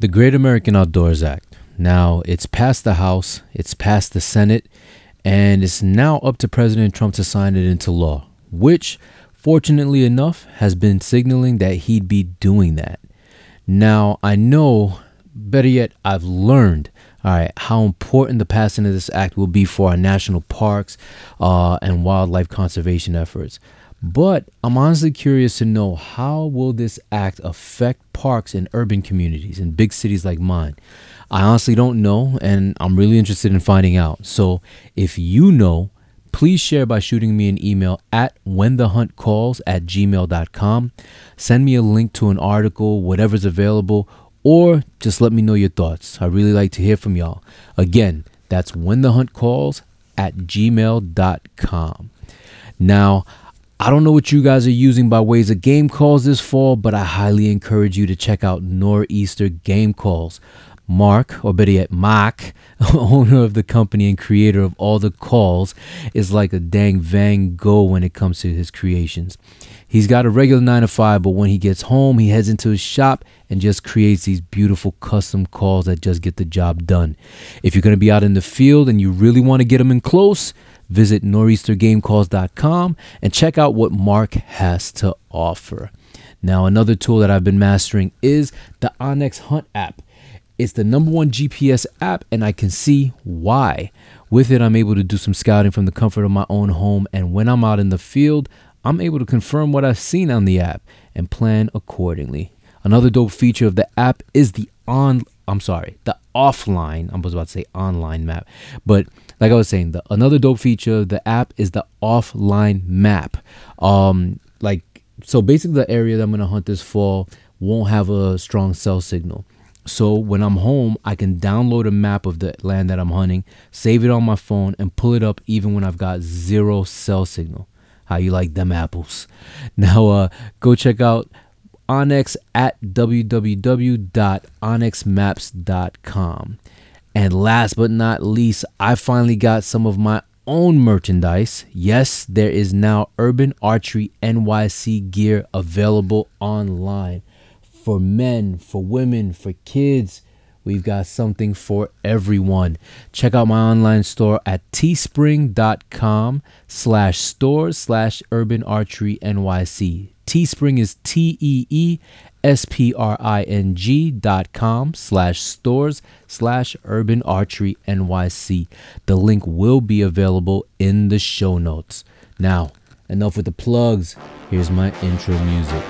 The Great American Outdoors Act. Now, it's passed the House, it's passed the Senate, and it's now up to President Trump to sign it into law, which, fortunately enough, has been signaling that he'd be doing that. Now, I know, better yet, I've learned, all right, how important the passing of this act will be for our national parks and wildlife conservation efforts. But I'm honestly curious to know, how will this act affect parks in urban communities, in big cities like mine? I honestly don't know, and I'm really interested in finding out. So if you know, please share by shooting me an email at whenthehuntcalls@gmail.com. Send me a link to an article, whatever's available, or just let me know your thoughts. I really like to hear from y'all. Again, that's whenthehuntcalls@gmail.com. Now, I don't know what you guys are using by ways of game calls this fall, but I highly encourage you to check out Nor'easter Game Calls. Mark, or better yet, Mark, owner of the company and creator of all the calls, is like a dang Van Gogh when it comes to his creations. He's got a regular 9-to-5, but when he gets home, he heads into his shop and just creates these beautiful custom calls that just get the job done. If you're going to be out in the field and you really want to get them in close, visit nor'eastergamecalls.com and check out what Mark has to offer. Now, another tool that I've been mastering is the OnX Hunt app. It's the #1 GPS app, and I can see why. With it, I'm able to do some scouting from the comfort of my own home, and when I'm out in the field, I'm able to confirm what I've seen on the app and plan accordingly. Another dope feature of the app is another dope feature of the app is the offline map. So basically the area that I'm gonna hunt this fall won't have a strong cell signal. So when I'm home, I can download a map of the land that I'm hunting, save it on my phone, and pull it up even when I've got zero cell signal. How you like them apples? Now, go check out OnX at www.onxmaps.com. And last but not least, I finally got some of my own merchandise. Yes, there is now Urban Archery NYC gear available online. For men, for women, for kids, we've got something for everyone. Check out my online store at teespring.com/stores/urbanarcherynyc. Teespring is teespring.com/stores/urbanarcherynyc. The link will be available in the show notes. Now, enough with the plugs. Here's my intro music.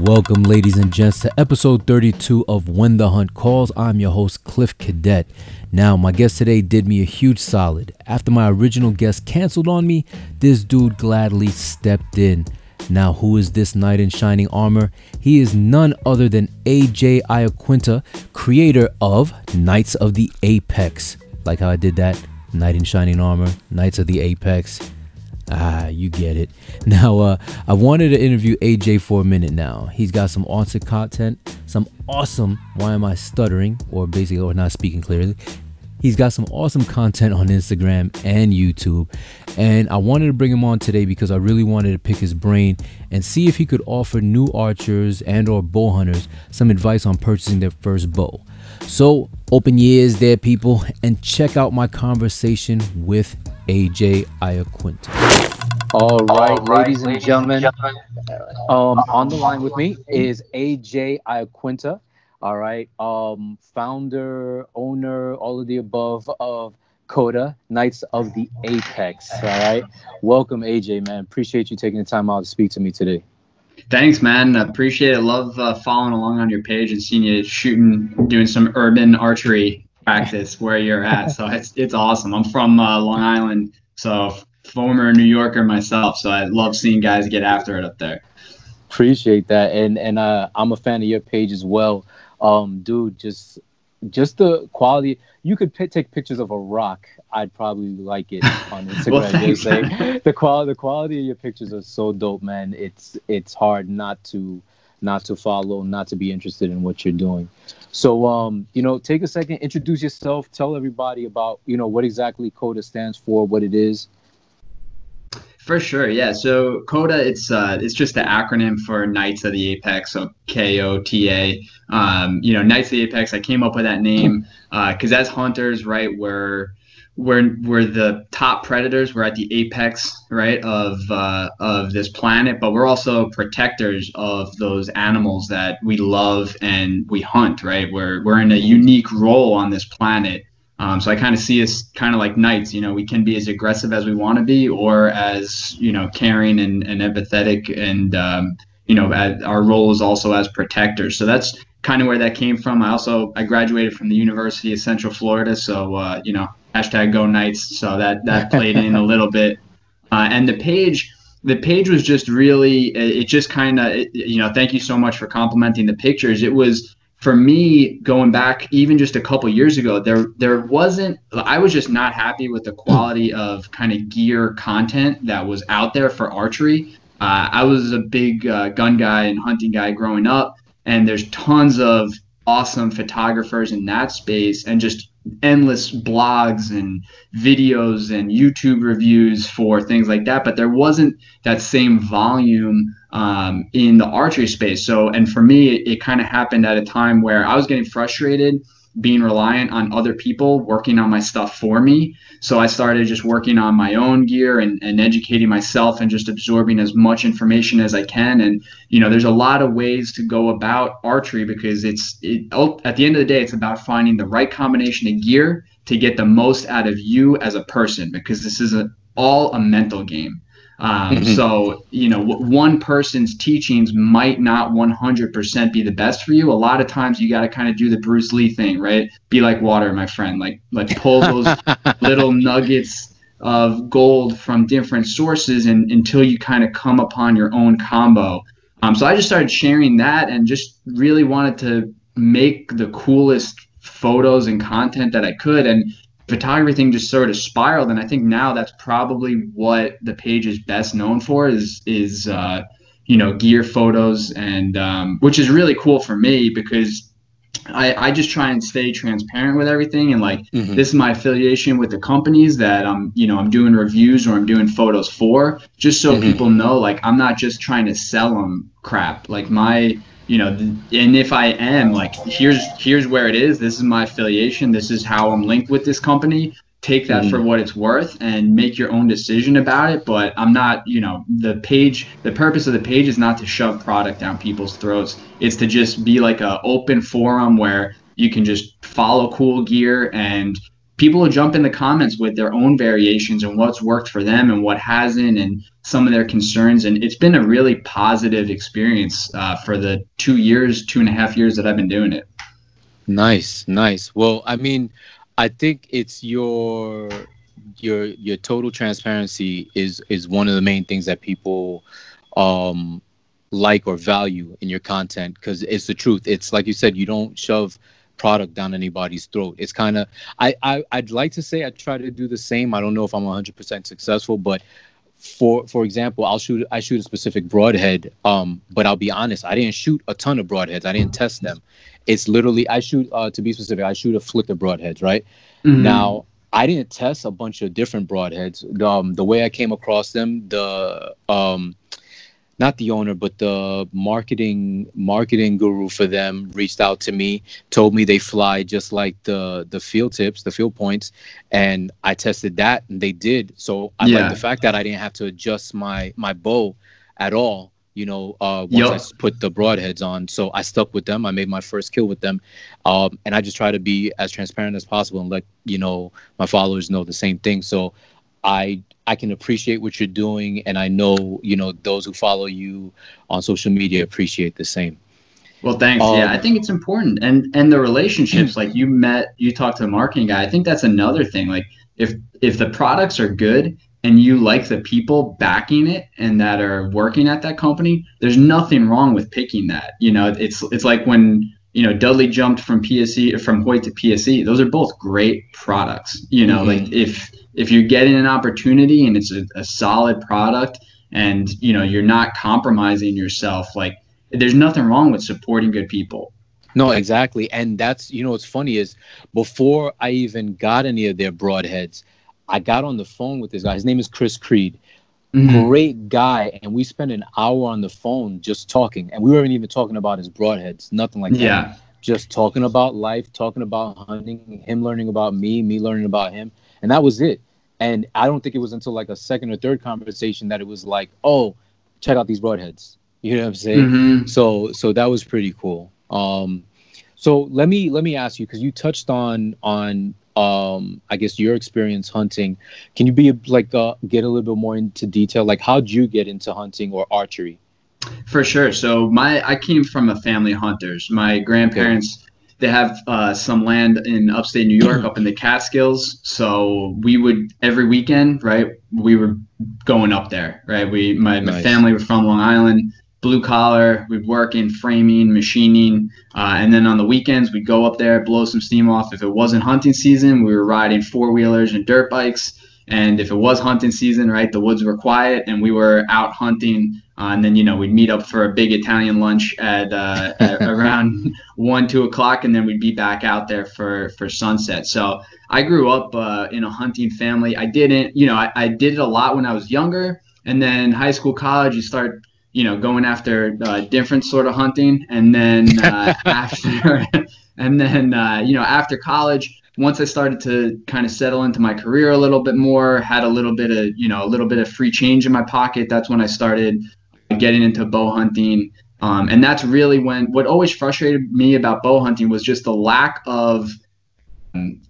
Welcome, ladies and gents, to episode 32 of When the Hunt Calls. I'm your host, Cliff Cadet. Now, my guest today did me a huge solid. After my original guest canceled on me, this dude gladly stepped in. Now, who is this knight in shining armor? He is none other than A.J. Iaquinta, creator of Knights of the Apex. Like how I did that? Knight in shining armor, Knights of the Apex. Ah, you get it. Now, I wanted to interview AJ for a minute now. He's got some awesome content, some awesome, why am I stuttering, or basically, or not speaking clearly. He's got some awesome content on Instagram and YouTube, and I wanted to bring him on today because I really wanted to pick his brain and see if he could offer new archers and or bow hunters some advice on purchasing their first bow. So open your ears there, people, and check out my conversation with A.J. Iaquinta. All right, ladies and gentlemen. On the line with me is A.J. Iaquinta. All right, founder, owner, all of the above of KOTA, Knights of the Apex. All right, welcome, A.J. Man. Appreciate you taking the time out to speak to me today. Thanks, man. Appreciate it. Love following along on your page and seeing you shooting, doing some urban archery practice where you're at. So it's awesome. I'm from Long Island, so former New Yorker myself. So I love seeing guys get after it up there. Appreciate that, and I'm a fan of your page as well, dude. Just just the quality. You could take pictures of a rock. I'd probably like it on Instagram. The quality of your pictures are so dope, man. It's hard not to follow, not to be interested in what you're doing. So, take a second, introduce yourself, tell everybody about, what exactly KOTA stands for, what it is. For sure, yeah. So KOTA, it's just the acronym for Knights of the Apex, so KOTA. Knights of the Apex, I came up with that name because as hunters, right, we're the top predators. We're at the apex, right, of this planet, but we're also protectors of those animals that we love and we hunt, right? We're in a unique role on this planet. So I kind of see us kind of like knights. We can be as aggressive as we want to be, or as caring and empathetic, and our role is also as protectors. So that's kind of where that came from. I graduated from the University of Central Florida, so #GoKnights. So that played in a little bit, and the page was just really, it just kind of, thank you so much for complimenting the pictures. It was, for me, going back even just a couple years ago, I was just not happy with the quality of kind of gear content that was out there for archery. I was a big gun guy and hunting guy growing up, and there's tons of awesome photographers in that space, and just endless blogs and videos and YouTube reviews for things like that, but there wasn't that same volume in the archery space. So, and for me, it kind of happened at a time where I was getting frustrated being reliant on other people working on my stuff for me. So I started just working on my own gear and educating myself and just absorbing as much information as I can. And, there's a lot of ways to go about archery, because at the end of the day, it's about finding the right combination of gear to get the most out of you as a person, because this is all a mental game. So, one person's teachings might not 100% be the best for you. A lot of times you got to kind of do the Bruce Lee thing, right? Be like water, my friend, like pull those little nuggets of gold from different sources and until you kind of come upon your own combo. So I just started sharing that and just really wanted to make the coolest photos and content that I could. And photography thing just sort of spiraled, and I think now that's probably what the page is best known for is gear photos, and which is really cool for me because I just try and stay transparent with everything, and this is my affiliation with the companies that I'm doing reviews or I'm doing photos for, just so people know I'm not just trying to sell them crap. And if I am, here's where it is. This is my affiliation. This is how I'm linked with this company. Take that for what it's worth and make your own decision about it. But I'm not, the purpose of the page is not to shove product down people's throats. It's to just be like an open forum where you can just follow cool gear, and people will jump in the comments with their own variations and what's worked for them and what hasn't, and some of their concerns. And it's been a really positive experience for the 2.5 years that I've been doing it. Nice. Well, I think it's your total transparency is one of the main things that people like or value in your content, because it's the truth. It's like you said, you don't shove product down anybody's throat. It's kind of, I'd like to say I try to do the same. I don't know if I'm 100% successful, but for example, I shoot a specific broadhead, but I'll be honest, I didn't shoot a ton of broadheads. I didn't test them. It's literally, I shoot a Flick of broadheads, right? Now, I didn't test a bunch of different broadheads. The way I came across them, not the owner, but the marketing guru for them reached out to me, told me they fly just like the field tips, the field points, and I tested that, and they did. So I like the fact that I didn't have to adjust my bow at all, once I put the broadheads on. So I stuck with them. I made my first kill with them, and I just try to be as transparent as possible and let my followers know the same thing. So I can appreciate what you're doing, and I know, those who follow you on social media appreciate the same. Well, thanks. I think it's important. And the relationships, you talked to the marketing guy. I think that's another thing. If the products are good and you like the people backing it and that are working at that company, there's nothing wrong with picking that. It's like when you know, Dudley jumped from PSE, from Hoyt to PSE. Those are both great products. You know, like if you're getting an opportunity and it's a solid product and, you know, you're not compromising yourself, like there's nothing wrong with supporting good people. No, exactly. And that's, you know, what's funny is before I even got any of their broadheads, I got on the phone with this guy. His name is Chris Creed. Mm-hmm. Great guy. And we spent an hour on the phone just talking. And we weren't even talking about his broadheads, nothing like that. Just talking about life, talking about hunting, him learning about me, me learning about him. And that was it. And I don't think it was until like a second or third conversation that it was like, oh, check out these broadheads. You know what I'm saying? Mm-hmm. So that was pretty cool. So let me ask you, because you touched on I guess your experience hunting. Can you be like get a little bit more into detail? Like, how'd you get into hunting or archery? For sure. So I came from a family of hunters. My grandparents, they have some land in upstate New York, up in the Catskills. So we would every weekend, right? We were going up there, right? My family were from Long Island. Blue collar, we'd work in framing, machining, and then on the weekends we'd go up there, blow some steam off. If it wasn't hunting season, we were riding four-wheelers and dirt bikes, and if it was hunting season, right, the woods were quiet, and we were out hunting, and then, you know, we'd meet up for a big Italian lunch at around 1, 2 o'clock, and then we'd be back out there for sunset. So I grew up in a hunting family. I did it a lot when I was younger, and then high school, college, you start going after different sort of hunting. And then after college, once I started to kind of settle into my career a little bit more, had a little bit of free change in my pocket. That's when I started getting into bow hunting. And that's really when what always frustrated me about bow hunting was just the lack of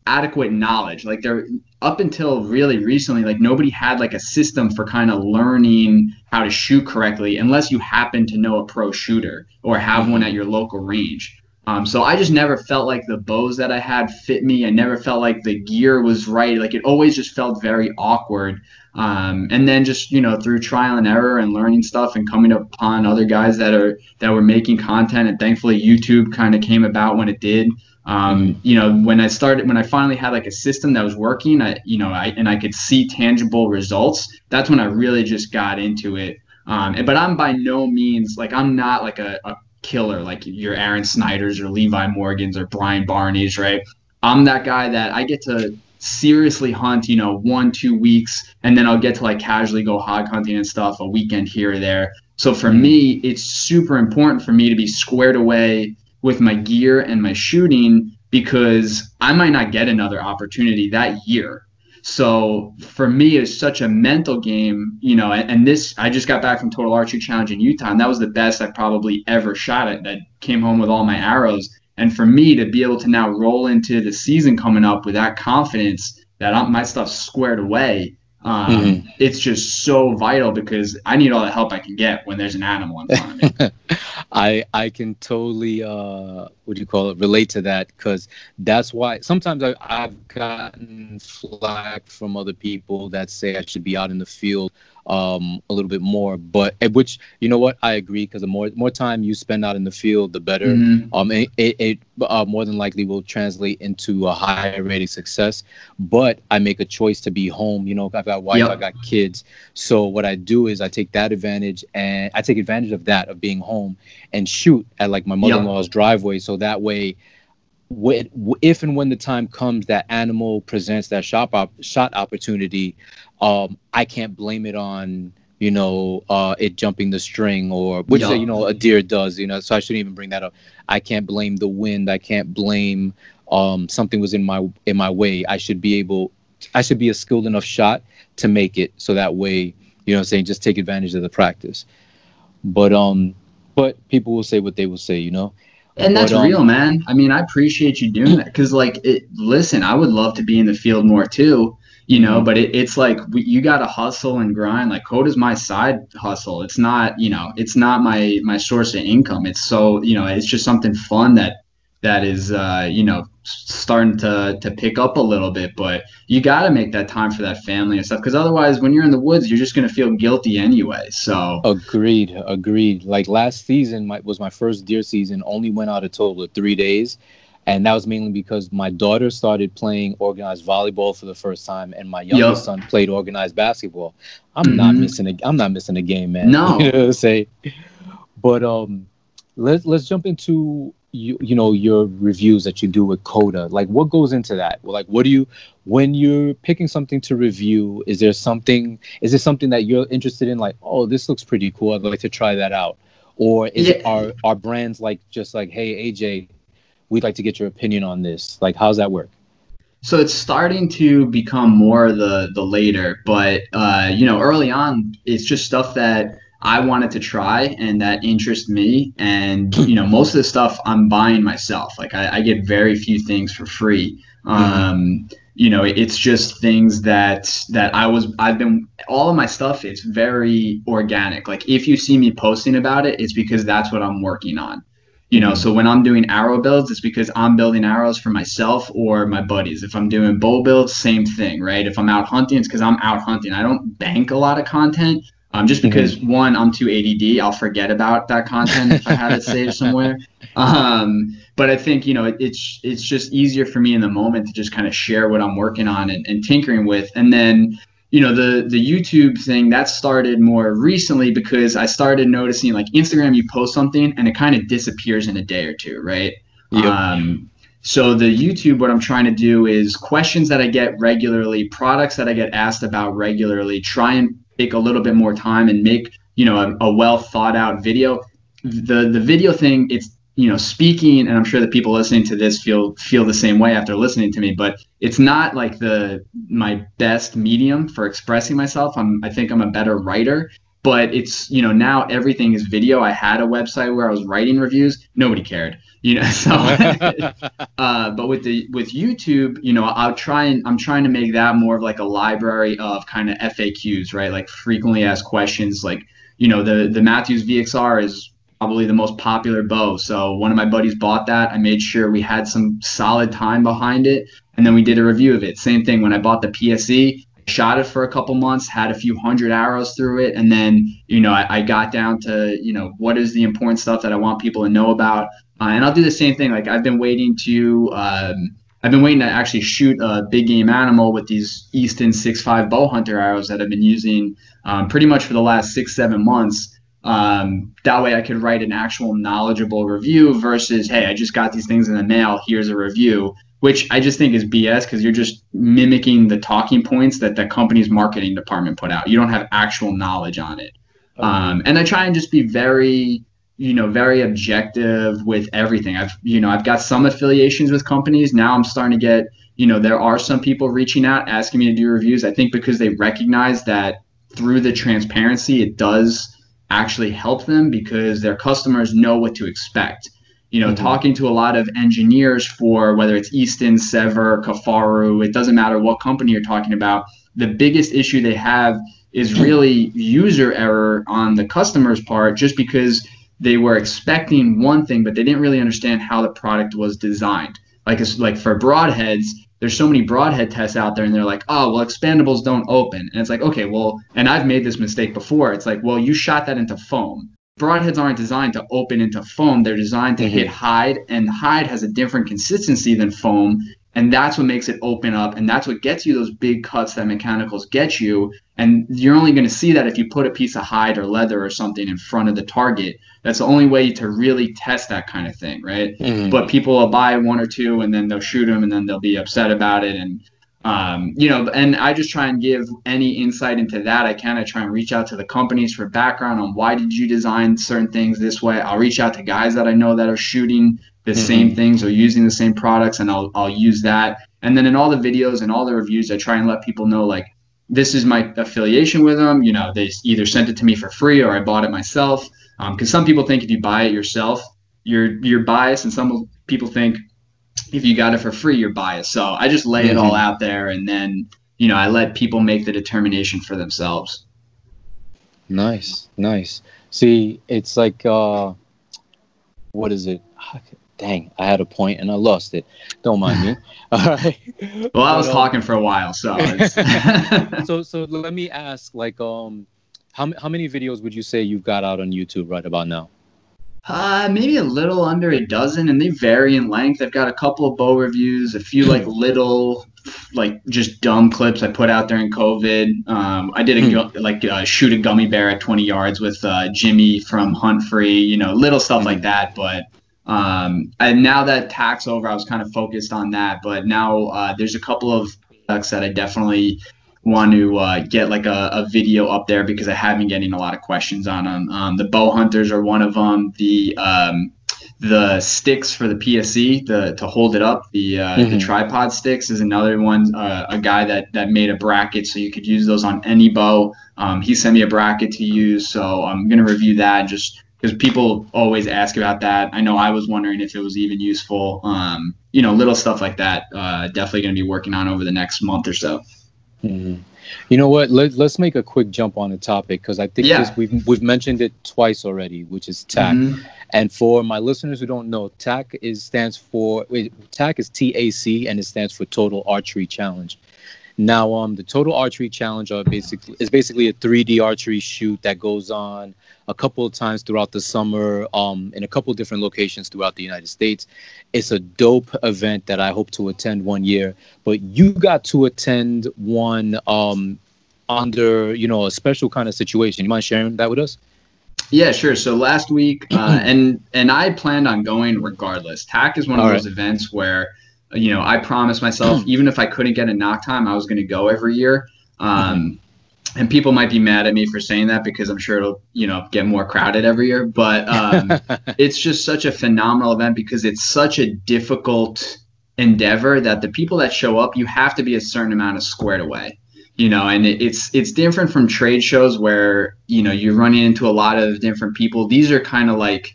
adequate knowledge. Like, there, up until really recently, like, nobody had like a system for kind of learning how to shoot correctly, unless you happen to know a pro shooter or have one at your local range. So I just never felt like the bows that I had fit me. I never felt like the gear was right. Like, it always just felt very awkward. And then just, through trial and error and learning stuff and coming upon other guys that were making content, and thankfully YouTube kind of came about when it did. When I finally had like a system that was working, I could see tangible results. That's when I really just got into it. But I'm by no means like, I'm not like a killer, like your Aaron Snyders or Levi Morgans or Brian Barneys, right? I'm that guy that I get to seriously hunt, 1-2 weeks, and then I'll get to like casually go hog hunting and stuff a weekend here or there. So for me, it's super important for me to be squared away with my gear and my shooting, because I might not get another opportunity that year. So for me, it's such a mental game, and this, I just got back from Total Archery Challenge in Utah, and that was the best I probably ever shot at. I came home with all my arrows. And for me to be able to now roll into the season coming up with that confidence that my stuff's squared away, it's just so vital, because I need all the help I can get when there's an animal in front of me. I can totally, relate to that, because that's why sometimes I've gotten flack from other people that say I should be out in the field a little bit more. But which, you know what, I agree, because the more time you spend out in the field, the better. It more than likely will translate into a higher rate of success. But I make a choice to be home. I've got wife, I got kids. So what I do is I take advantage of that, of being home, and shoot at like my mother-in-law's driveway. So that way, if and when the time comes that animal presents that shot opportunity, I can't blame it on it jumping the string, or which a deer does. So I shouldn't even bring that up. I can't blame the wind. I can't blame something was in my way. I should be a skilled enough shot to make it. So that way, just take advantage of the practice. But people will say what they will say, And that's real, man. I mean, I appreciate you doing that, because, I would love to be in the field more too, But it's like you got to hustle and grind. Like, KOTA's my side hustle. It's not, it's not my source of income. It's so, it's just something fun that that is, you know, starting to pick up a little bit. But you got to make that time for that family and stuff, because otherwise when you're in the woods, you're just going to feel guilty anyway. So agreed. Like last season was my first deer season, only went out a total of 3 days. And that was mainly because my daughter started playing organized volleyball for the first time, and my youngest son played organized basketball. I'm not missing a game, man. No, you know what I'm saying? But let's jump into you know your reviews that you do with KOTA. Like, what goes into that? Like, what do you, when you're picking something to review? Is there something that you're interested in? Like, oh, this looks pretty cool, I'd like to try that out. Or is it our brands like just like, hey, AJ, we'd like to get your opinion on this. Like, how's that work? So it's starting to become more the later, but, you know, early on, it's just stuff that I wanted to try and that interests me. And, you know, most of the stuff I'm buying myself. Like, I get very few things for free. You know, it's just things that all of my stuff, it's very organic. Like, if you see me posting about it, it's because that's what I'm working on. You know, so when I'm doing arrow builds, it's because I'm building arrows for myself or my buddies. If I'm doing bow builds, same thing, right? If I'm out hunting, it's because I'm out hunting. I don't bank a lot of content just because, one, I'm too ADD. I'll forget about that content if I had it saved somewhere. But I think, you know, it's just easier for me in the moment to just kind of share what I'm working on and tinkering with. And then, you know, the YouTube thing that started more recently because I started noticing, like, Instagram, you post something and it kind of disappears in a day or two, right? Yep. So the YouTube, what I'm trying to do is questions that I get regularly, products that I get asked about regularly, try and take a little bit more time and make, you know, a well thought out video. The video thing, it's, you know, speaking, and I'm sure the people listening to this feel the same way after listening to me, but it's not like my best medium for expressing myself. I think I'm a better writer, but it's, you know, now everything is video. I had a website where I was writing reviews. Nobody cared, you know, so, but with YouTube, you know, I'm trying to make that more of like a library of kind of FAQs, right? Like frequently asked questions, like, you know, the Mathews VXR is probably the most popular bow. So one of my buddies bought that. I made sure we had some solid time behind it, and then we did a review of it. Same thing when I bought the PSE, shot it for a couple months, had a few hundred arrows through it, and then, you know, I got down to, you know, what is the important stuff that I want people to know about. And I'll do the same thing. Like, I've been waiting to actually shoot a big game animal with these Easton 6.5 bow hunter arrows that I've been using pretty much for the last 6-7 months. That way I could write an actual knowledgeable review versus, hey, I just got these things in the mail, here's a review, which I just think is BS, because you're just mimicking the talking points that the company's marketing department put out. You don't have actual knowledge on it. Okay. And I try and just be very, you know, very objective with everything. I've got some affiliations with companies. Now I'm starting to get, you know, there are some people reaching out, asking me to do reviews. I think because they recognize that through the transparency, it does actually help them, because their customers know what to expect. You know, talking to a lot of engineers for whether it's Easton, Sever, Kifaru, it doesn't matter what company you're talking about, the biggest issue they have is really user error on the customer's part, just because they were expecting one thing, but they didn't really understand how the product was designed. Like for broadheads, there's so many broadhead tests out there, and they're like, oh, well, expandables don't open. And it's like, okay, well, and I've made this mistake before. It's like, well, you shot that into foam. Broadheads aren't designed to open into foam. They're designed to hit hide, and hide has a different consistency than foam. And that's what makes it open up. And that's what gets you those big cuts that mechanicals get you. And you're only going to see that if you put a piece of hide or leather or something in front of the target. That's the only way to really test that kind of thing, right? But people will buy one or two, and then they'll shoot them, and then they'll be upset about it. And, you know, and I just try and give any insight into that I can. I try and reach out to the companies for background on why did you design certain things this way. I'll reach out to guys that I know that are shooting the same things or using the same products, and I'll use that. And then in all the videos and all the reviews, I try and let people know, like, this is my affiliation with them. You know, they either sent it to me for free or I bought it myself. Because some people think if you buy it yourself, you're biased, and some people think if you got it for free, you're biased. So I just lay it all out there, and then, you know, I let people make the determination for themselves. Nice. See, it's like, what is it? dang, I had a point and I lost it. Don't mind me. All right. Well, I was talking for a while, so. It's... so let me ask, like, how many videos would you say you've got out on YouTube right about now? Maybe a little under a dozen, and they vary in length. I've got a couple of bow reviews, a few like little, like just dumb clips I put out during COVID. I did shoot a gummy bear at 20 yards with Jimmy from Hunt Free, you know, little stuff like that. But and now that tack's over, I was kind of focused on that. But now there's a couple of products that I definitely want to get like a video up there because I have been getting a lot of questions on them. The bow hunters are one of them. The sticks for the PSE, to hold it up, the tripod sticks is another one. A guy that made a bracket, so you could use those on any bow. He sent me a bracket to use, so I'm gonna review that just because people always ask about that. I know I was wondering if it was even useful. You know, little stuff like that. Definitely gonna be working on over the next month or so. Mm-hmm. You know what? Let's make a quick jump on the topic because I think we've mentioned it twice already, which is TAC. Mm-hmm. And for my listeners who don't know, TAC is TAC, and it stands for Total Archery Challenge. Now, the Total Archery Challenge is basically a 3D archery shoot that goes on a couple of times throughout the summer, in a couple of different locations throughout the United States. It's a dope event that I hope to attend one year, but you got to attend one under, you know, a special kind of situation. You mind sharing that with us? Yeah, sure. So last week, and I planned on going regardless. TAC is one of those events where, you know, I promised myself, even if I couldn't get a knock time, I was going to go every year. And people might be mad at me for saying that because I'm sure it'll, you know, get more crowded every year. But it's just such a phenomenal event because it's such a difficult endeavor that the people that show up, you have to be a certain amount of squared away. You know, and it's different from trade shows where, you know, you're running into a lot of different people. These are kind of like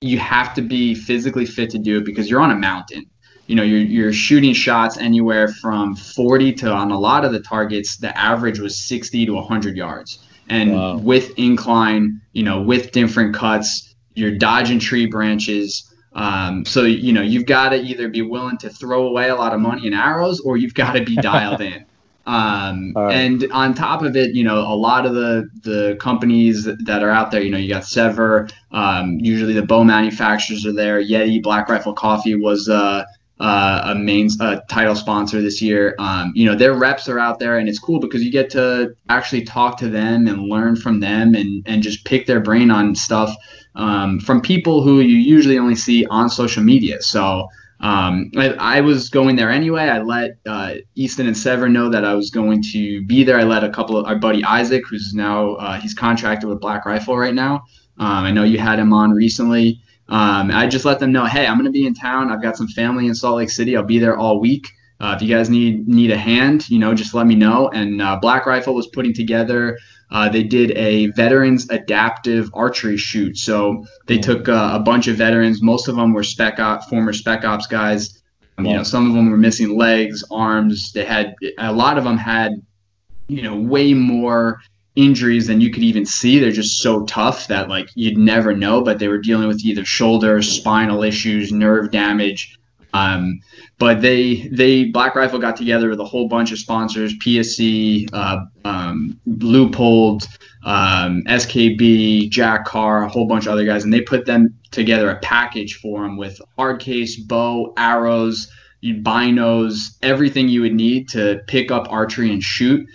you have to be physically fit to do it because you're on a mountain. You know, you're shooting shots anywhere from 40 to, on a lot of the targets, the average was 60 to 100 yards. And wow. With incline, you know, with different cuts, you're dodging tree branches. So, you know, you've got to either be willing to throw away a lot of money in arrows or you've got to be dialed in. And on top of it, you know, a lot of the companies that are out there, you know, you got Sever, usually the bow manufacturers are there. Yeti, Black Rifle Coffee was a title sponsor this year. You know, their reps are out there, and it's cool because you get to actually talk to them and learn from them and just pick their brain on stuff from people who you usually only see on social media. So I was going there anyway. I let Easton and Sever know that I was going to be there. I let a couple of our buddy Isaac, who's now he's contracted with Black Rifle right now. I know you had him on recently. I just let them know, hey, I'm going to be in town. I've got some family in Salt Lake City. I'll be there all week. If you guys need a hand, you know, just let me know. And Black Rifle was putting together, they did a veterans adaptive archery shoot. So they took a bunch of veterans. Most of them were former Spec Ops guys. You know, some of them were missing legs, arms. They had, a lot of them had, you know, way more injuries than you could even see. They're just so tough that, like, you'd never know, but they were dealing with either shoulder, spinal issues, nerve damage. But Black Rifle got together with a whole bunch of sponsors, PSE, Leupold, SKB, Jack Carr, a whole bunch of other guys, and they put them together a package for them with hard case, bow, arrows, binos, everything you would need to pick up archery and shoot.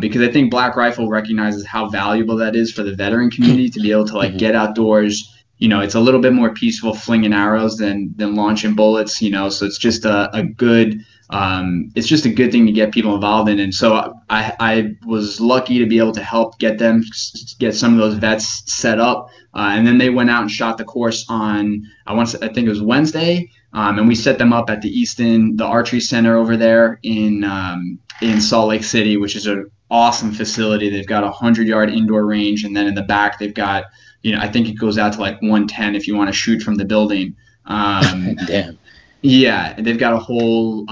Because I think Black Rifle recognizes how valuable that is for the veteran community to be able to, like, get outdoors. You know, it's a little bit more peaceful flinging arrows than launching bullets, you know, so it's just a good thing to get people involved in. And so I was lucky to be able to help get them, get some of those vets set up. And then they went out and shot the course on, I think it was Wednesday. And we set them up at the Easton, the Archery Center over there in Salt Lake City, which is an awesome facility. They've got a 100-yard indoor range, and then in the back they've got, you know, I think it goes out to like 110 if you want to shoot from the building. Damn. Yeah, and they've got a whole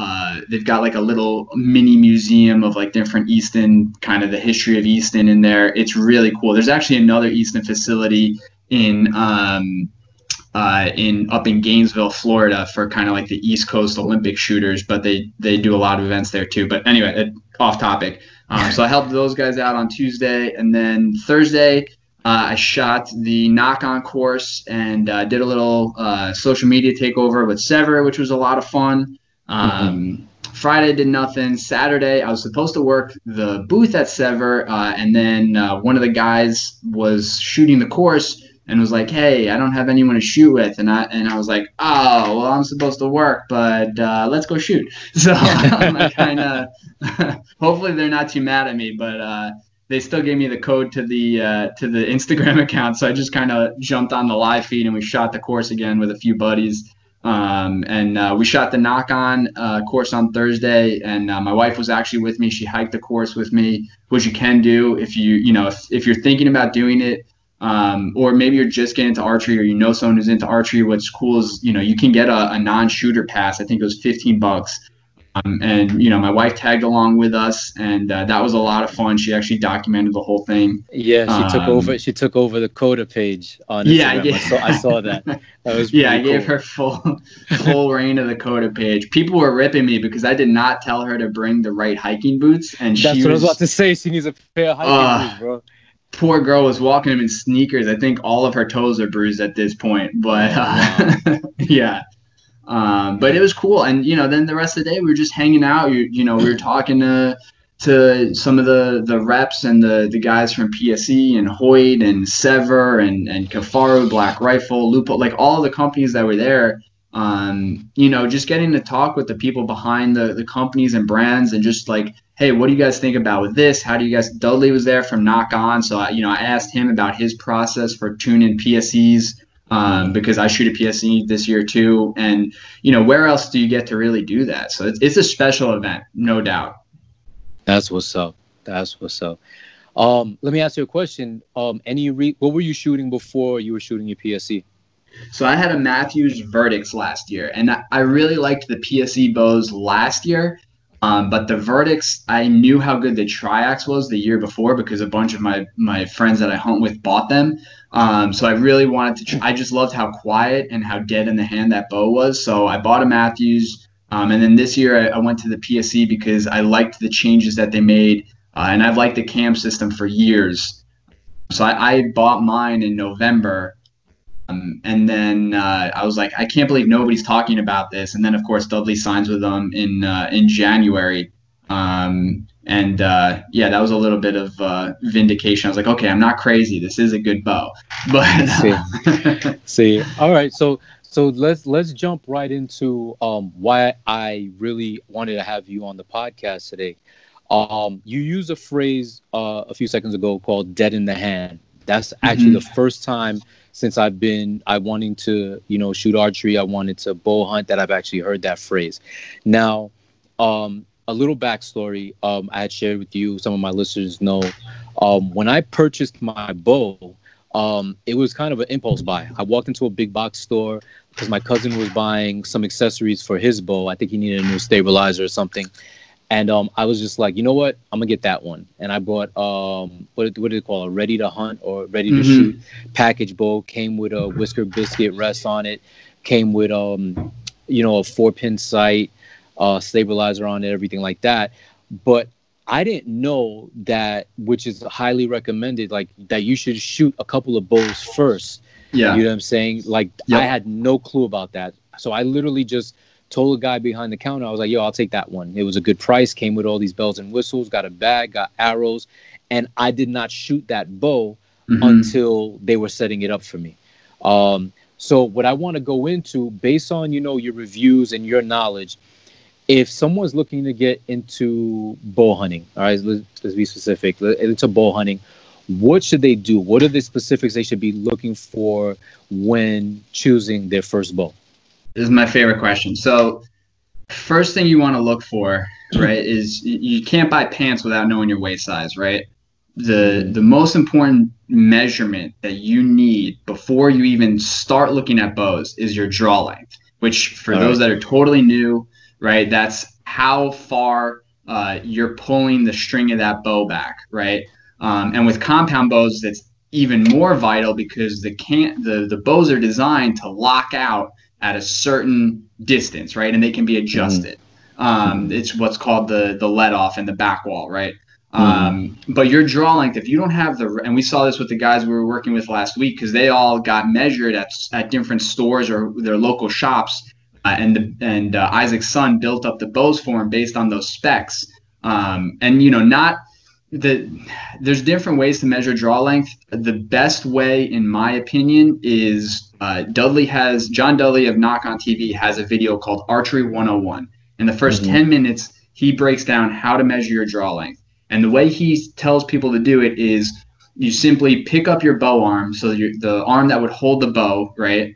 they've got like a little mini museum of like different Easton, kind of the history of Easton in there. It's really cool. There's actually another Easton facility in up in Gainesville, Florida, for kind of like the East Coast Olympic shooters, but they do a lot of events there too. But anyway, off topic. So I helped those guys out on Tuesday, and then Thursday I shot the Knock On course and did a little social media takeover with Sever, which was a lot of fun. Friday did nothing. Saturday I was supposed to work the booth at Sever, and then one of the guys was shooting the course and was like, "Hey, I don't have anyone to shoot with," and I was like, "Oh, well, I'm supposed to work, but let's go shoot." So I kind of hopefully they're not too mad at me, but they still gave me the code to the Instagram account, so I just kind of jumped on the live feed and we shot the course again with a few buddies, and we shot the Knock On course on Thursday, and my wife was actually with me. She hiked the course with me, which you can do if you know if you're thinking about doing it. Or maybe you're just getting into archery, or you know someone who's into archery. What's cool is, you know, you can get a non-shooter pass. I think it was $15. And, you know, my wife tagged along with us, and that was a lot of fun. She actually documented the whole thing. Yeah, she took over the KOTA page on Instagram. Yeah. I saw that. That was yeah, I gave cool. her full reign of the KOTA page. People were ripping me because I did not tell her to bring the right hiking boots, and that's what I was about to say. She needs a pair of hiking boots, bro. Poor girl was walking him in sneakers. I think all of her toes are bruised at this point, but yeah. But it was cool. And, you know, then the rest of the day we were just hanging out. You know, we were talking to some of the reps and the guys from PSE and Hoyt and Sever and Kifaru, Black Rifle, Leupold, like all the companies that were there. You know, just getting to talk with the people behind the companies and brands, and just like, hey, what do you guys think about with this? How do you guys? Dudley was there from Knock On, so I asked him about his process for tuning PSEs, because I shoot a PSE this year too, and you know, where else do you get to really do that? So it's a special event, no doubt. That's what's up. That's what's up. Let me ask you a question. What were you shooting before you were shooting your PSE? So I had a Mathews Verdicts last year, and I really liked the PSE bows last year. But the Verdicts, I knew how good the Triax was the year before because a bunch of my friends that I hunt with bought them. So I really wanted to I just loved how quiet and how dead in the hand that bow was. So I bought a Mathews. And then this year I went to the PSE because I liked the changes that they made. And I've liked the cam system for years. So I bought mine in November. And then I was like, I can't believe nobody's talking about this. And then, of course, Dudley signs with them in January. Yeah, that was a little bit of vindication. I was like, okay, I'm not crazy. This is a good bow. But see. All right. So let's jump right into why I really wanted to have you on the podcast today. You used a phrase a few seconds ago called "dead in the hand." That's actually the first time since I wanting to, you know, shoot archery, I wanted to bow hunt, that I've actually heard that phrase. Now, a little backstory I had shared with you, some of my listeners know, when I purchased my bow, it was kind of an impulse buy. I walked into a big box store because my cousin was buying some accessories for his bow. I think he needed a new stabilizer or something. And I was just like, you know what? I'm going to get that one. And I bought, what do they call it? A ready to hunt or ready to shoot package bow. Came with a whisker biscuit rest on it. Came with, you know, a 4-pin sight, stabilizer on it, everything like that. But I didn't know that, which is highly recommended, like that you should shoot a couple of bows first. Yeah. You know what I'm saying? Like, yep. I had no clue about that. So I literally just told a guy behind the counter, I was like, yo, I'll take that one. It was a good price, came with all these bells and whistles, got a bag, got arrows, and I did not shoot that bow until they were setting it up for me. So what I want to go into, based on, you know, your reviews and your knowledge, if someone's looking to get into bow hunting, all right, let's be specific, into bow hunting, what should they do? What are the specifics they should be looking for when choosing their first bow? This is my favorite question. So first thing you want to look for, right, is you can't buy pants without knowing your waist size, right? The most important measurement that you need before you even start looking at bows is your draw length, which for those that are totally new, right, that's how far you're pulling the string of that bow back, right? And with compound bows, that's even more vital because the bows are designed to lock out at a certain distance, right? And they can be adjusted. Mm-hmm. It's what's called the let off and the back wall, right? But your draw length, if you don't have the, and we saw this with the guys we were working with last week, because they all got measured at different stores or their local shops, and Isaac's son built up the bows for him based on those specs. And you know, there's different ways to measure draw length. The best way, in my opinion, is John Dudley of Knock on TV has a video called Archery 101. In the first 10 minutes, he breaks down how to measure your draw length. And the way he tells people to do it is you simply pick up your bow arm, so the arm that would hold the bow, right?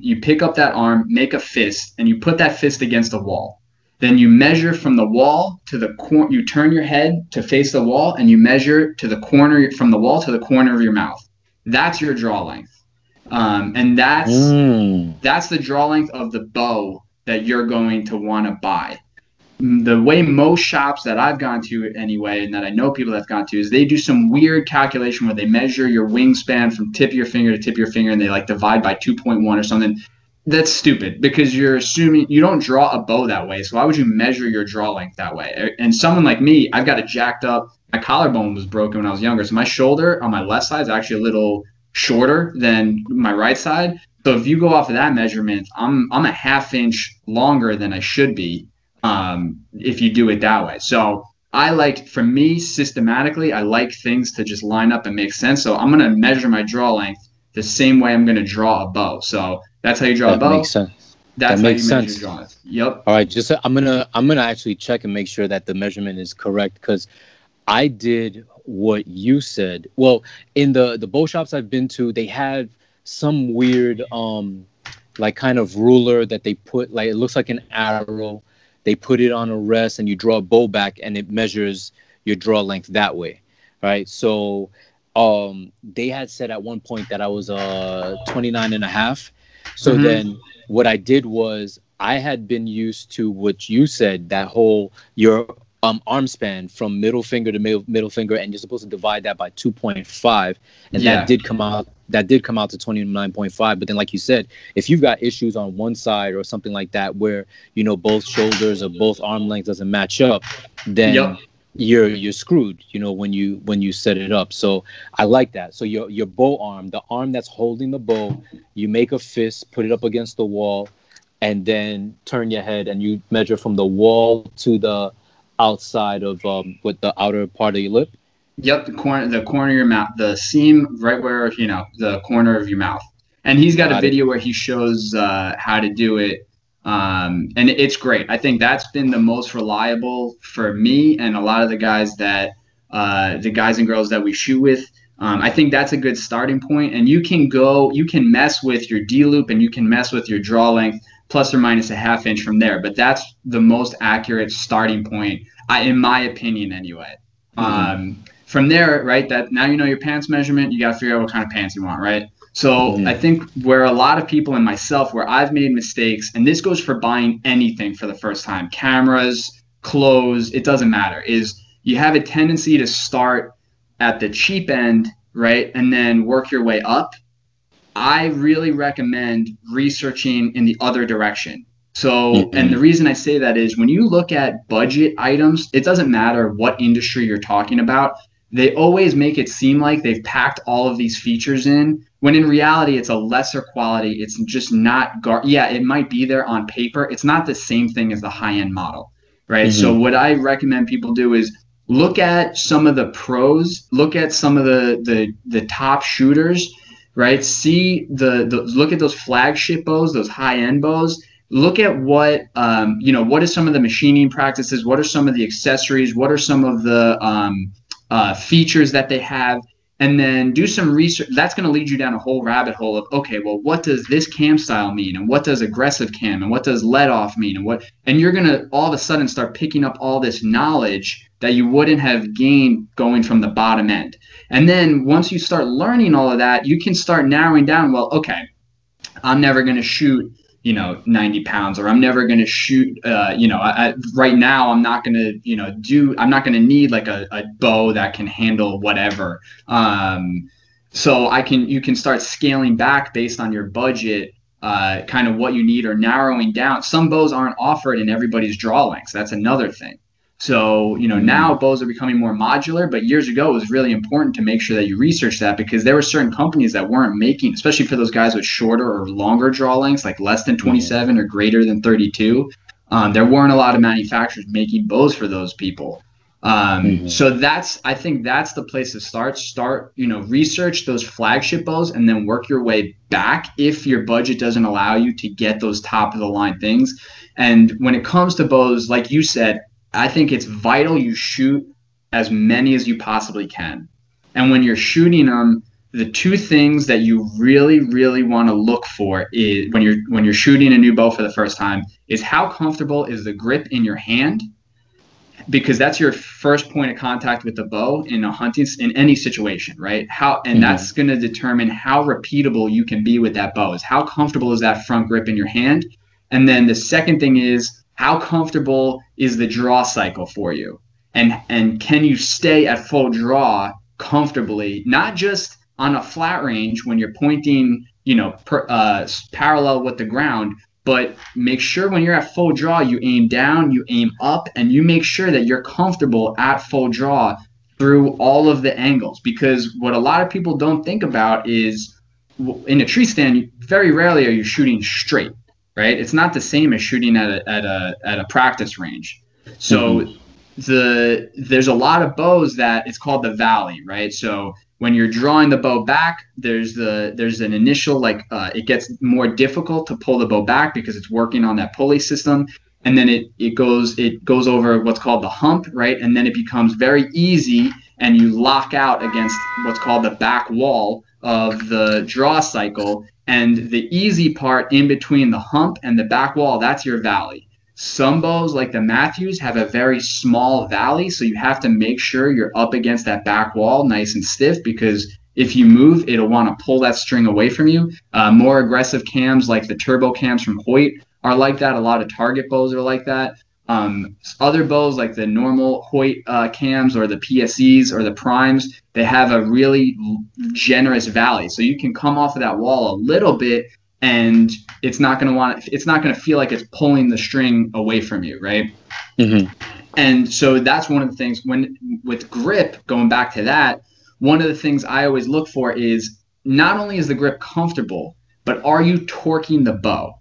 You pick up that arm, make a fist, and you put that fist against the wall. Then you measure from the wall to the corner. You turn your head to face the wall, and you measure to the corner from the wall to the corner of your mouth. That's your draw length, and that's the draw length of the bow that you're going to want to buy. The way most shops that I've gone to anyway, and that I know people that have gone to, is they do some weird calculation where they measure your wingspan from tip of your finger to tip of your finger, and they like divide by 2.1 or something. That's stupid, because you're assuming you don't draw a bow that way. So why would you measure your draw length that way? And someone like me, I've got it jacked up. My collarbone was broken when I was younger. So my shoulder on my left side is actually a little shorter than my right side. So if you go off of that measurement, I'm a half inch longer than I should be. If you do it that way. So systematically, I like things to just line up and make sense. So I'm going to measure my draw length the same way I'm going to draw a bow. So that's how you draw a bow. That makes sense. That's how you measure your draw length. Yep. All right. Just I'm gonna actually check and make sure that the measurement is correct, because I did what you said. Well, in the bow shops I've been to, they had some weird like kind of ruler that they put, like it looks like an arrow. They put it on a rest and you draw a bow back and it measures your draw length that way, right? So they had said at one point that I was 29 and a half. So then what I did was I had been used to what you said, that whole your arm span from middle finger to middle finger, and you're supposed to divide that by 2.5. And that did come out to 29.5. But then, like you said, if you've got issues on one side or something like that, where, you know, both shoulders or both arm lengths doesn't match up, then you're screwed, you know, when you set it up. So I like that. So your bow arm, the arm that's holding the bow, you make a fist, put it up against the wall, and then turn your head and you measure from the wall to the outside of with the outer part of your lip. Yep, the corner of your mouth, the seam right where, you know, the corner of your mouth. And he's got a video where he shows how to do it, and it's great. I think that's been the most reliable for me and a lot of the guys that the guys and girls that we shoot with. I think that's a good starting point, and you can mess with your D loop and you can mess with your draw length plus or minus a half inch from there. But that's the most accurate starting point, in my opinion, anyway. From there, right, that now you know your pants measurement, you got to figure out what kind of pants you want, right? So I think where a lot of people and myself, where I've made mistakes, and this goes for buying anything for the first time, cameras, clothes, it doesn't matter, is you have a tendency to start at the cheap end, right, and then work your way up. I really recommend researching in the other direction. So, and the reason I say that is when you look at budget items, it doesn't matter what industry you're talking about. They always make it seem like they've packed all of these features in, when in reality, it's a lesser quality. It's just not, it might be there on paper. It's not the same thing as the high-end model, right? So what I recommend people do is look at some of the pros, look at some of the top shooters, right? See look at those flagship bows, those high-end bows. Look at what, what are some of the machining practices? What are some of the accessories? What are some of the features that they have? And then do some research. That's going to lead you down a whole rabbit hole of, okay, well, what does this cam style mean? And what does aggressive cam? And what does let off mean? And you're going to all of a sudden start picking up all this knowledge that you wouldn't have gained going from the bottom end. And then once you start learning all of that, you can start narrowing down, well, okay, I'm never going to shoot 90 pounds, or I'm never going to shoot, right now I'm not going to, I'm not going to need like a bow that can handle whatever. So you can start scaling back based on your budget, kind of what you need, or narrowing down. Some bows aren't offered in everybody's draw lengths. That's another thing. So, you know, now bows are becoming more modular, but years ago it was really important to make sure that you research that, because there were certain companies that weren't making, especially for those guys with shorter or longer draw lengths, like less than 27 or greater than 32. There weren't a lot of manufacturers making bows for those people. So I think that's the place to start. You know, research those flagship bows and then work your way back if your budget doesn't allow you to get those top of the line things. And when it comes to bows, like you said, I think it's vital you shoot as many as you possibly can. And when you're shooting them, the two things that you really, really want to look for is when you're shooting a new bow for the first time is how comfortable is the grip in your hand, because that's your first point of contact with the bow in a hunting, in any situation, right? That's going to determine how repeatable you can be with that bow. Is how comfortable is that front grip in your hand? And then the second thing is how comfortable is the draw cycle for you, and can you stay at full draw comfortably, not just on a flat range when you're pointing, you know, parallel with the ground, but make sure when you're at full draw, you aim down, you aim up, and you make sure that you're comfortable at full draw through all of the angles. Because what a lot of people don't think about is in a tree stand, very rarely are you shooting straight, right? It's not the same as shooting at a practice range. So there's a lot of bows that it's called the valley, right? So when you're drawing the bow back, there's an initial, like, it gets more difficult to pull the bow back because it's working on that pulley system, and then it goes over what's called the hump, right? And then it becomes very easy, and you lock out against what's called the back wall of the draw cycle. And the easy part in between the hump and the back wall, that's your valley. Some bows, like the Mathews, have a very small valley, so you have to make sure you're up against that back wall nice and stiff, because if you move, it'll want to pull that string away from you. More aggressive cams, like the turbo cams from Hoyt, are like that. A lot of target bows are like that. Other bows, like the normal Hoyt cams or the PSEs or the primes, they have a really generous valley, so you can come off of that wall a little bit, and it's not going to feel like it's pulling the string away from you, right? And so that's one of the things with grip, going back to that, one of the things I always look for is not only is the grip comfortable, but are you torquing the bow?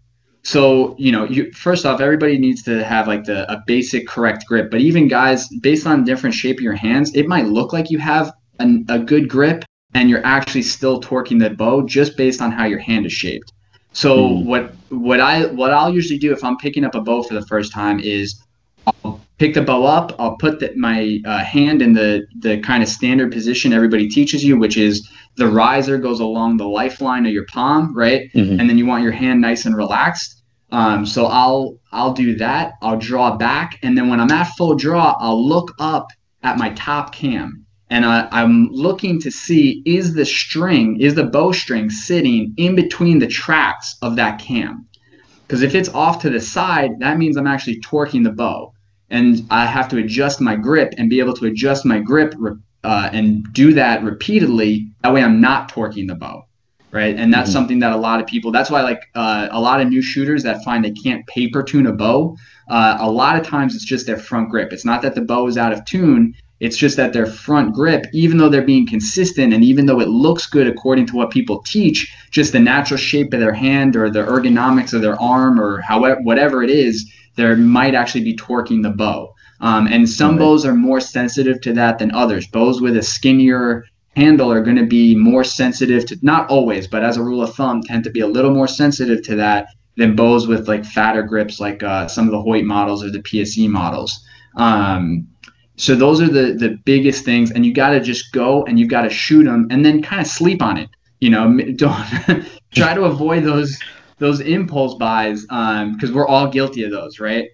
So, you know, first off, everybody needs to have like a basic correct grip, but even guys, based on different shape of your hands, it might look like you have a good grip and you're actually still torquing the bow just based on how your hand is shaped. So what I'll usually do if I'm picking up a bow for the first time is I'll pick the bow up. I'll put my hand in the kind of standard position everybody teaches you, which is the riser goes along the lifeline of your palm, right? And then you want your hand nice and relaxed. So I'll do that. I'll draw back, and then when I'm at full draw, I'll look up at my top cam. And I'm looking to see, is the bow string sitting in between the tracks of that cam? Because if it's off to the side, that means I'm actually torquing the bow. And I have to adjust my grip and be able to adjust my grip and do that repeatedly. That way I'm not torquing the bow, right? And that's something that a lot of people, that's why like a lot of new shooters that find they can't paper tune a bow, a lot of times it's just their front grip. It's not that the bow is out of tune. It's just that their front grip, even though they're being consistent and even though it looks good according to what people teach, just the natural shape of their hand or the ergonomics of their arm or however, whatever it is, there might actually be torquing the bow. And some bows are more sensitive to that than others. Bows with a skinnier handle are going to be more sensitive to, not always, but as a rule of thumb, tend to be a little more sensitive to that than bows with like fatter grips, like some of the Hoyt models or the PSE models. So those are the biggest things, and you got to just go and you got to shoot them and then kind of sleep on it. You know, don't try to avoid those impulse buys because we're all guilty of those, right?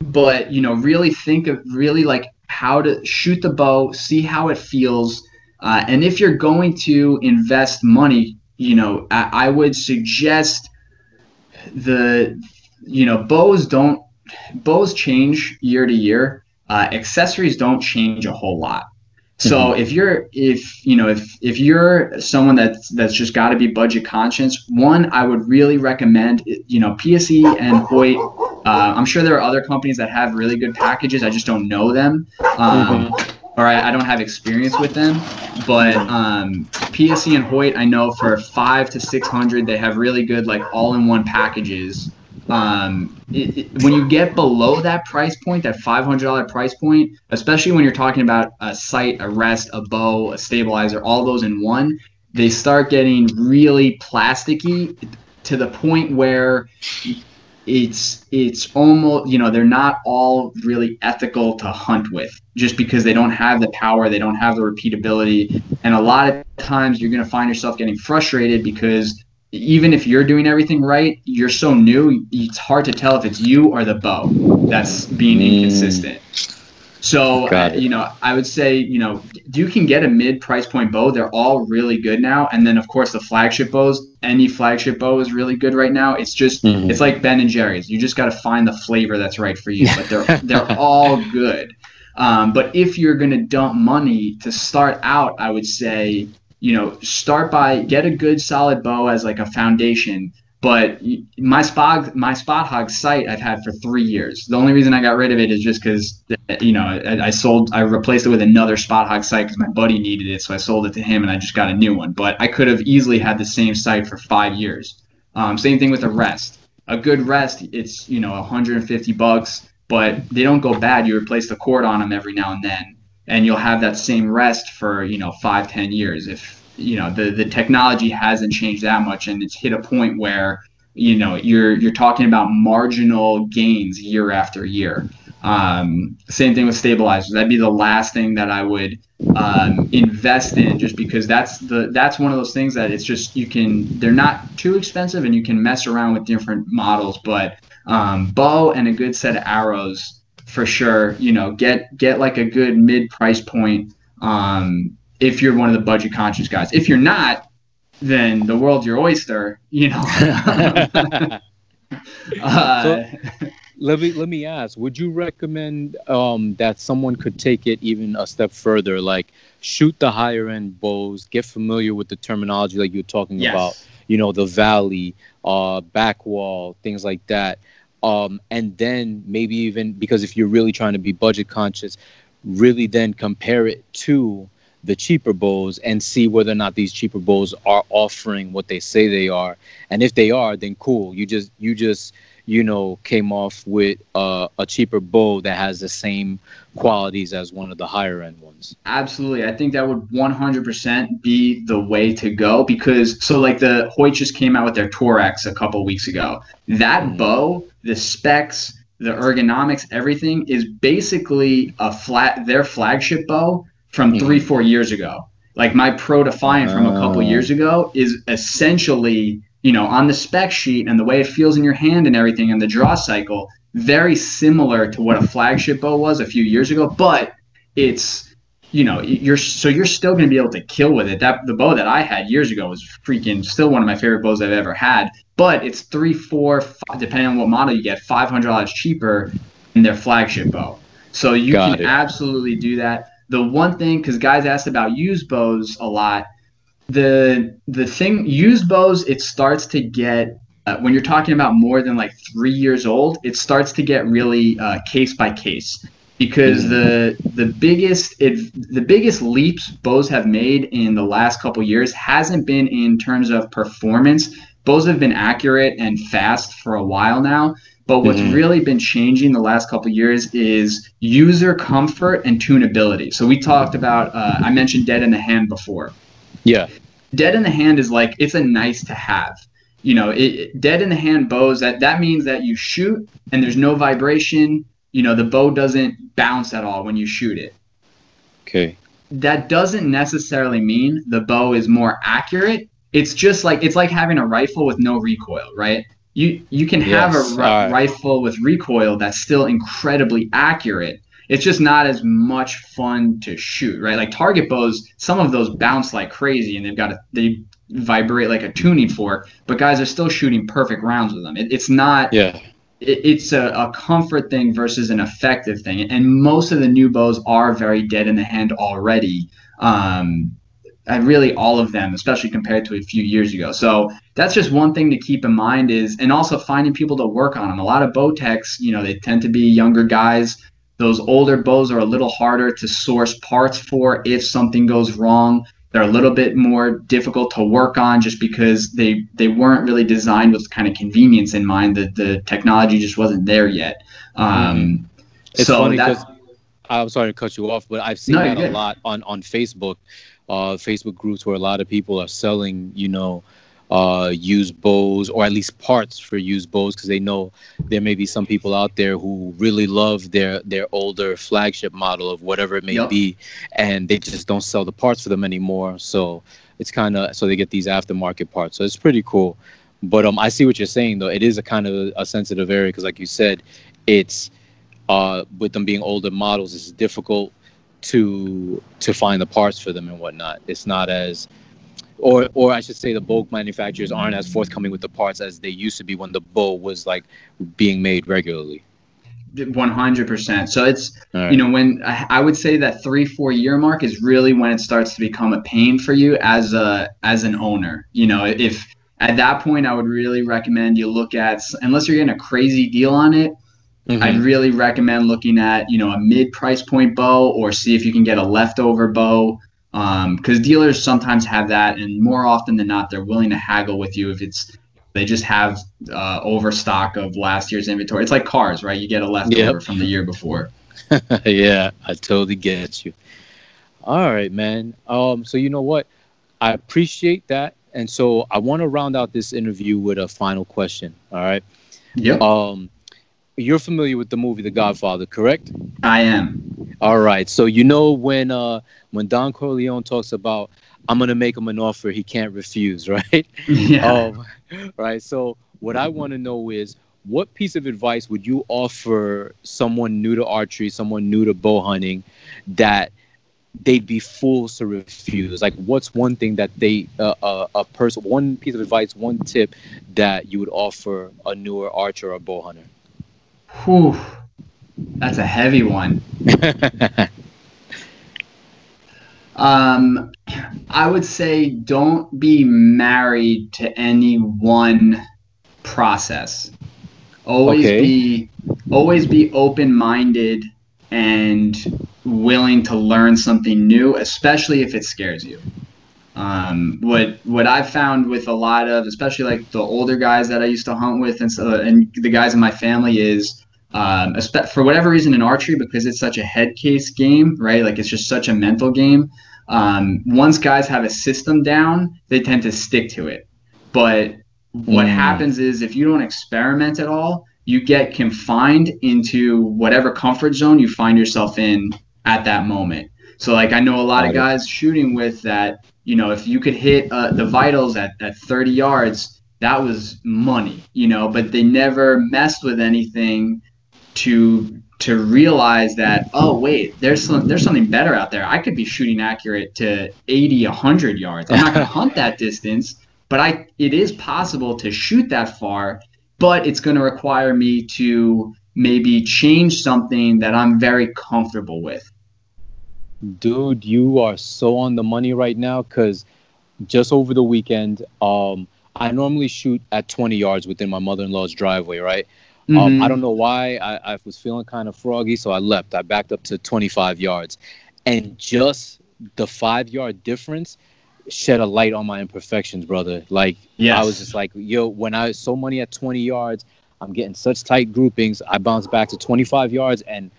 But, you know, really think of like how to shoot the bow, see how it feels. And if you're going to invest money, you know, I would suggest you know, bows change year to year. Accessories don't change a whole lot. So if you're someone that's just got to be budget conscious, one, I would really recommend, PSE and Hoyt. I'm sure there are other companies that have really good packages. I just don't know them. Or I don't have experience with them, but PSE and Hoyt, I know for $500 to $600, they have really good all-in-one packages. When you get below that price point, that $500 price point, especially when you're talking about a sight, a rest, a bow, a stabilizer, all those in one, they start getting really plasticky to the point where it's almost, they're not all really ethical to hunt with, just because they don't have the power, they don't have the repeatability. And a lot of times you're going to find yourself getting frustrated because even if you're doing everything right, you're so new, it's hard to tell if it's you or the bow that's being inconsistent. So, I would say, you can get a mid price point bow. They're all really good now. And then of course the flagship bows, any flagship bow is really good right now. It's just, it's like Ben and Jerry's. You just got to find the flavor that's right for you, but they're all good. But if you're going to dump money to start out, I would say, start by get a good solid bow as a foundation. But my Spot Hog sight I've had for 3 years. The only reason I got rid of it is just because, I replaced it with another Spot Hog sight because my buddy needed it. So I sold it to him and I just got a new one. But I could have easily had the same sight for 5 years. Same thing with a rest. A good rest, it's, $150, but they don't go bad. You replace the cord on them every now and then, and you'll have that same rest for, 5-10 years if, the technology hasn't changed that much, and it's hit a point where you're talking about marginal gains year after year. Same thing with stabilizers. That'd be the last thing that I would invest in, just because that's one of those things that it's just they're not too expensive and you can mess around with different models, but bow and a good set of arrows for sure. Get a good mid price point. If you're one of the budget conscious guys. If you're not, then the world's your oyster, So, let me ask, would you recommend that someone could take it even a step further, shoot the higher end bows, get familiar with the terminology you're talking about, the valley, back wall, things like that. And then maybe even, because if you're really trying to be budget conscious, really then compare it to the cheaper bows and see whether or not these cheaper bows are offering what they say they are. And if they are, then cool. You just came off with a cheaper bow that has the same qualities as one of the higher end ones. Absolutely. I think that would 100% be the way to go, because the Hoyt just came out with their Torrex a couple weeks ago. That bow, the specs, the ergonomics, everything is basically their flagship bow from 3-4 years ago. My Pro Defiant from a couple years ago is essentially, on the spec sheet and the way it feels in your hand and everything and the draw cycle, very similar to what a flagship bow was a few years ago, but it's, you're still going to be able to kill with it. The bow that I had years ago was still one of my favorite bows I've ever had, but it's 3, 4, 5, depending on what model you get, $500 cheaper than their flagship bow. So you absolutely do that. The one thing, because guys asked about used bows a lot, used bows, it starts to get, when you're talking about more than 3 years old, it starts to get really case by case, because the biggest leaps bows have made in the last couple years hasn't been in terms of performance. Bows have been accurate and fast for a while now. But what's really been changing the last couple of years is user comfort and tunability. So we talked about, I mentioned dead in the hand before. Yeah. Dead in the hand is it's a nice to have. Dead in the hand bows, that means that you shoot and there's no vibration. The bow doesn't bounce at all when you shoot it. Okay. That doesn't necessarily mean the bow is more accurate. It's just it's like having a rifle with no recoil, right? You can have a rifle with recoil that's still incredibly accurate. It's just not as much fun to shoot, right? Target bows, some of those bounce like crazy, and they vibrate like a tuning fork. But guys are still shooting perfect rounds with them. It's not it's a comfort thing versus an effective thing. And most of the new bows are very dead in the hand already. And really all of them, especially compared to a few years ago. So that's just one thing to keep in mind is, and also finding people to work on them. A lot of bow techs, you know, they tend to be younger guys. Those older bows are a little harder to source parts for. If something goes wrong, they're a little bit more difficult to work on just because they weren't really designed with kind of convenience in mind. The technology just wasn't there yet. It's so funny because I'm sorry to cut you off, but I've seen that a lot on Facebook. Facebook groups where a lot of people are selling, you know, used bows or at least parts for used bows because they know there may be some people out there who really love their older flagship model of whatever it may be, and they just don't sell the parts for them anymore. So it's kind of, so they get these aftermarket parts. So it's pretty cool. But I see what you're saying, though. It is a kind of a sensitive area because, like you said, it's with them being older models, it's difficult to find the parts for them and whatnot. It's not as, or I should say the bow manufacturers aren't as forthcoming with the parts as they used to be when the bow was like being made regularly. 100%. So it's, you know, when I would say that 3-4 year mark is really when it starts to become a pain for you as an owner. You know, if at that point I would really recommend you look at, unless you're getting a crazy deal on it, I'd really recommend looking at, you know, a mid-price point bow or see if you can get a leftover bow, because dealers sometimes have that, and more often than not, they're willing to haggle with you if it's they just have overstock of last year's inventory. It's like cars, right? You get a leftover from the year before. Yeah, I totally get you. All right, man. So you know what? I appreciate that, and so I want to round out this interview with a final question. All right. Yep. You're familiar with the movie The Godfather, correct? I am. All right. So you know when Don Corleone talks about, I'm going to make him an offer he can't refuse, right? Yeah. Right. So what I want to know is, what piece of advice would you offer someone new to archery, someone new to bow hunting, that they'd be fools to refuse? Like, what's one thing that they, a person, one piece of advice, one tip that you would offer a newer archer or bow hunter? Whew, that's a heavy one. I would say don't be married to any one process. Always be open-minded and willing to learn something new, especially if it scares you. What I've found with a lot of, especially like the older guys that I used to hunt with, and the guys in my family is, for whatever reason in archery, because it's such a head case game, right? Like it's just such a mental game. Once guys have a system down, they tend to stick to it. But what happens is if you don't experiment at all, you get confined into whatever comfort zone you find yourself in at that moment. So like I know a lot of guys shooting with that, you know, if you could hit the vitals at 30 yards, that was money, you know, but they never messed with anything to realize that, oh, wait, there's something better out there. I could be shooting accurate to 80, 100 yards. I'm not going to hunt that distance, but it is possible to shoot that far, but it's going to require me to maybe change something that I'm very comfortable with. Dude, you are so on the money right now, because just over the weekend, I normally shoot at 20 yards within my mother-in-law's driveway, right? I don't know why. I was feeling kind of froggy, so I left. I backed up to 25 yards. And just the 5-yard difference shed a light on my imperfections, brother. Like, I was just like, yo, when I was so money at 20 yards, I'm getting such tight groupings. I bounced back to 25 yards, and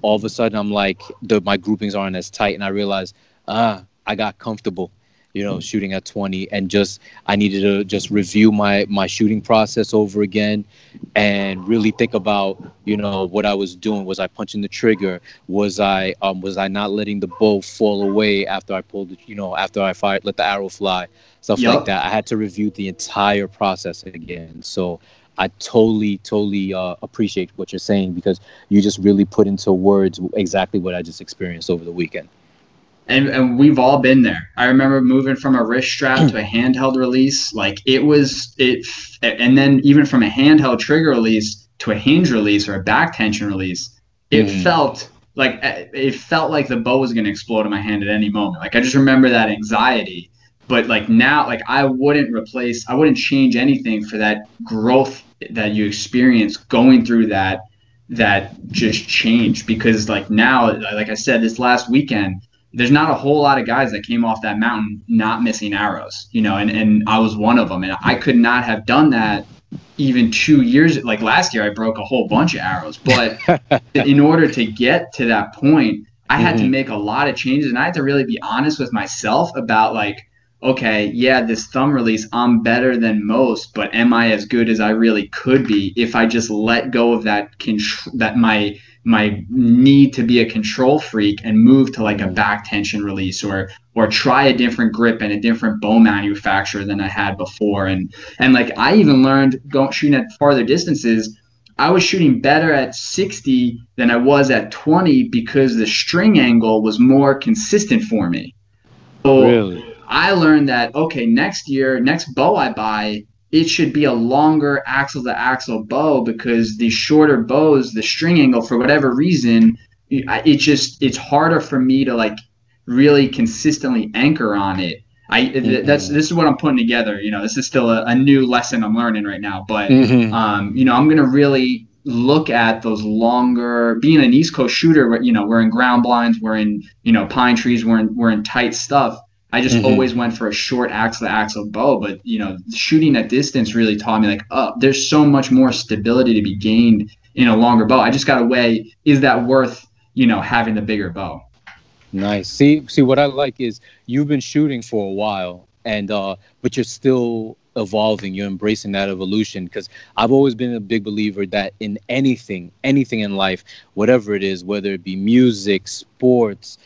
all of a sudden I'm like, my groupings aren't as tight, and I realized I got comfortable, you know, shooting at 20, and I needed to just review my shooting process over again and really think about, you know, what I was doing. Was I punching the trigger? Was I not letting the bow fall away after I pulled the, you know, after I fired, let the arrow fly, stuff like that. I had to review the entire process again. So I totally appreciate what you're saying, because you just really put into words exactly what I just experienced over the weekend. And we've all been there. I remember moving from a wrist strap to a handheld release. Like it was, and then even from a handheld trigger release, to a hinge release or a back tension release, it felt like the bow was going to explode in my hand at any moment. Like, I just remember that anxiety. But like now, like I wouldn't change anything for that growth that you experience going through that just change. Because like now, like I said, this last weekend, there's not a whole lot of guys that came off that mountain not missing arrows, you know, and I was one of them. And I could not have done that even 2 years. Like last year, I broke a whole bunch of arrows. But in order to get to that point, I had to make a lot of changes, and I had to really be honest with myself about like, okay, yeah, this thumb release, I'm better than most, but am I as good as I really could be if I just let go of that my need to be a control freak and move to like a back tension release or try a different grip and a different bow manufacturer than I had before. And like I even learned shooting at farther distances, I was shooting better at 60 than I was at 20 because the string angle was more consistent for me. So really? I learned that, okay, next year, next bow I buy, it should be a longer axle-to-axle bow because the shorter bows, the string angle, for whatever reason, it's harder for me to like really consistently anchor on it. This is what I'm putting together. You know, this is still a new lesson I'm learning right now, but you know, I'm gonna really look at those longer. Being an East Coast shooter, you know, we're in ground blinds, we're in, you know, pine trees, we're in tight stuff. I just always went for a short axle-to-axle bow, but you know, shooting at distance really taught me like, oh, there's so much more stability to be gained in a longer bow. I just got to weigh, is that worth, you know, having the bigger bow? Nice. See, what I like is you've been shooting for a while, and but you're still evolving. You're embracing that evolution, because I've always been a big believer that in anything in life, whatever it is, whether it be music, sports,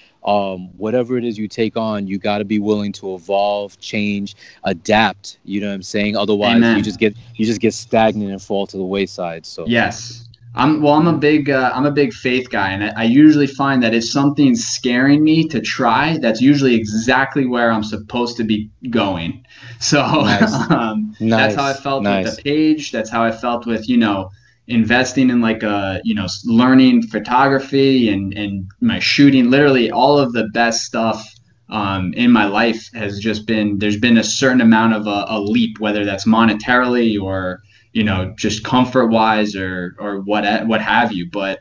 whatever it is you take on, you got to be willing to evolve, change, adapt. You know what I'm saying? Otherwise, you just get stagnant and fall to the wayside. So yes, I'm a big faith guy, and I usually find that if something's scaring me to try, that's usually exactly where I'm supposed to be going. So nice. That's how I felt with the page. That's how I felt with, you know, investing in like you know, learning photography and my shooting. Literally all of the best stuff in my life has just been, there's been a certain amount of a leap, whether that's monetarily or, you know, just comfort wise or what have you. But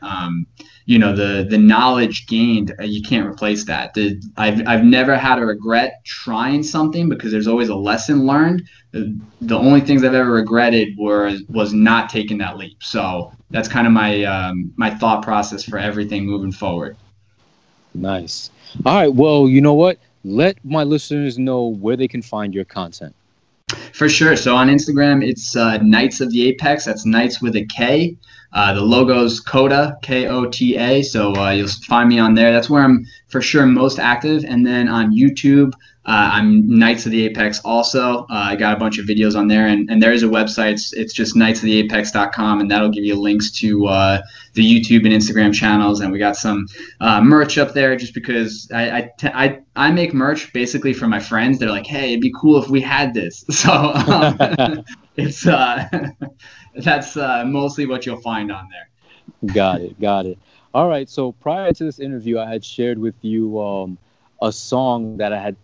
you know, the knowledge gained, you can't replace that. I've never had a regret trying something because there's always a lesson learned. The only things I've ever regretted was not taking that leap. So that's kind of my my thought process for everything moving forward. Nice. All right. Well, you know what? Let my listeners know where they can find your content. For sure. So on Instagram, it's Knights of the Apex. That's Knights with a K. The logo's KOTA, K-O-T-A. So you'll find me on there. That's where I'm for sure most active. And then on YouTube, I'm Knights of the Apex also. I got a bunch of videos on there. And there is a website. It's just knightsoftheapex.com, and that'll give you links to the YouTube and Instagram channels. And we got some merch up there, just because I make merch basically for my friends. They're like, hey, it'd be cool if we had this. So it's that's mostly what you'll find on there. Got it. All right. So prior to this interview, I had shared with you a song that I had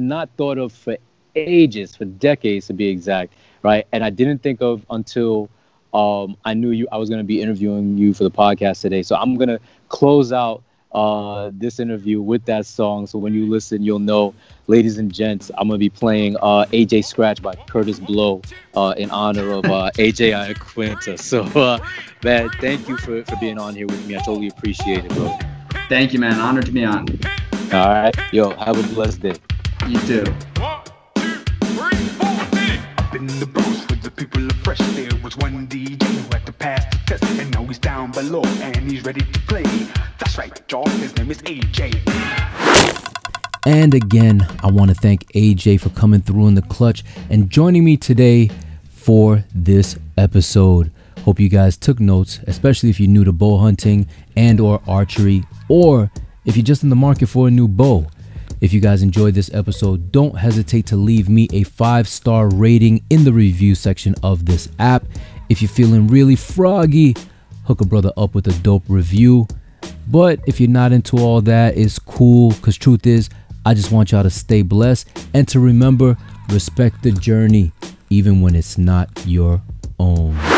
not thought of for ages, for decades to be exact, right? And I didn't think of until I knew I was going to be interviewing you for the podcast today. So I'm going to close out this interview with that song. So when you listen, you'll know, ladies and gents, I'm going to be playing AJ Scratch by Curtis Blow in honor of A.J. Iaquinta. So, man, thank you for being on here with me. I totally appreciate it, bro. Thank you, man. Honored to be on. All right. Yo, have a blessed day. You too. 1, 2, 3, 4, hit it. Up in the booth with the people of fresh. There was one DJ who had to pass the test, and now he's down below and he's ready to play. That's right, y'all. His name is AJ. And again, I want to thank AJ for coming through in the clutch and joining me today for this episode. Hope you guys took notes, especially if you're new to bow hunting and or archery, or if you're just in the market for a new bow. If you guys enjoyed this episode, don't hesitate to leave me a 5-star rating in the review section of this app. If you're feeling really froggy, hook a brother up with a dope review. But if you're not into all that, it's cool, because truth is, I just want y'all to stay blessed and to remember, respect the journey, even when it's not your own.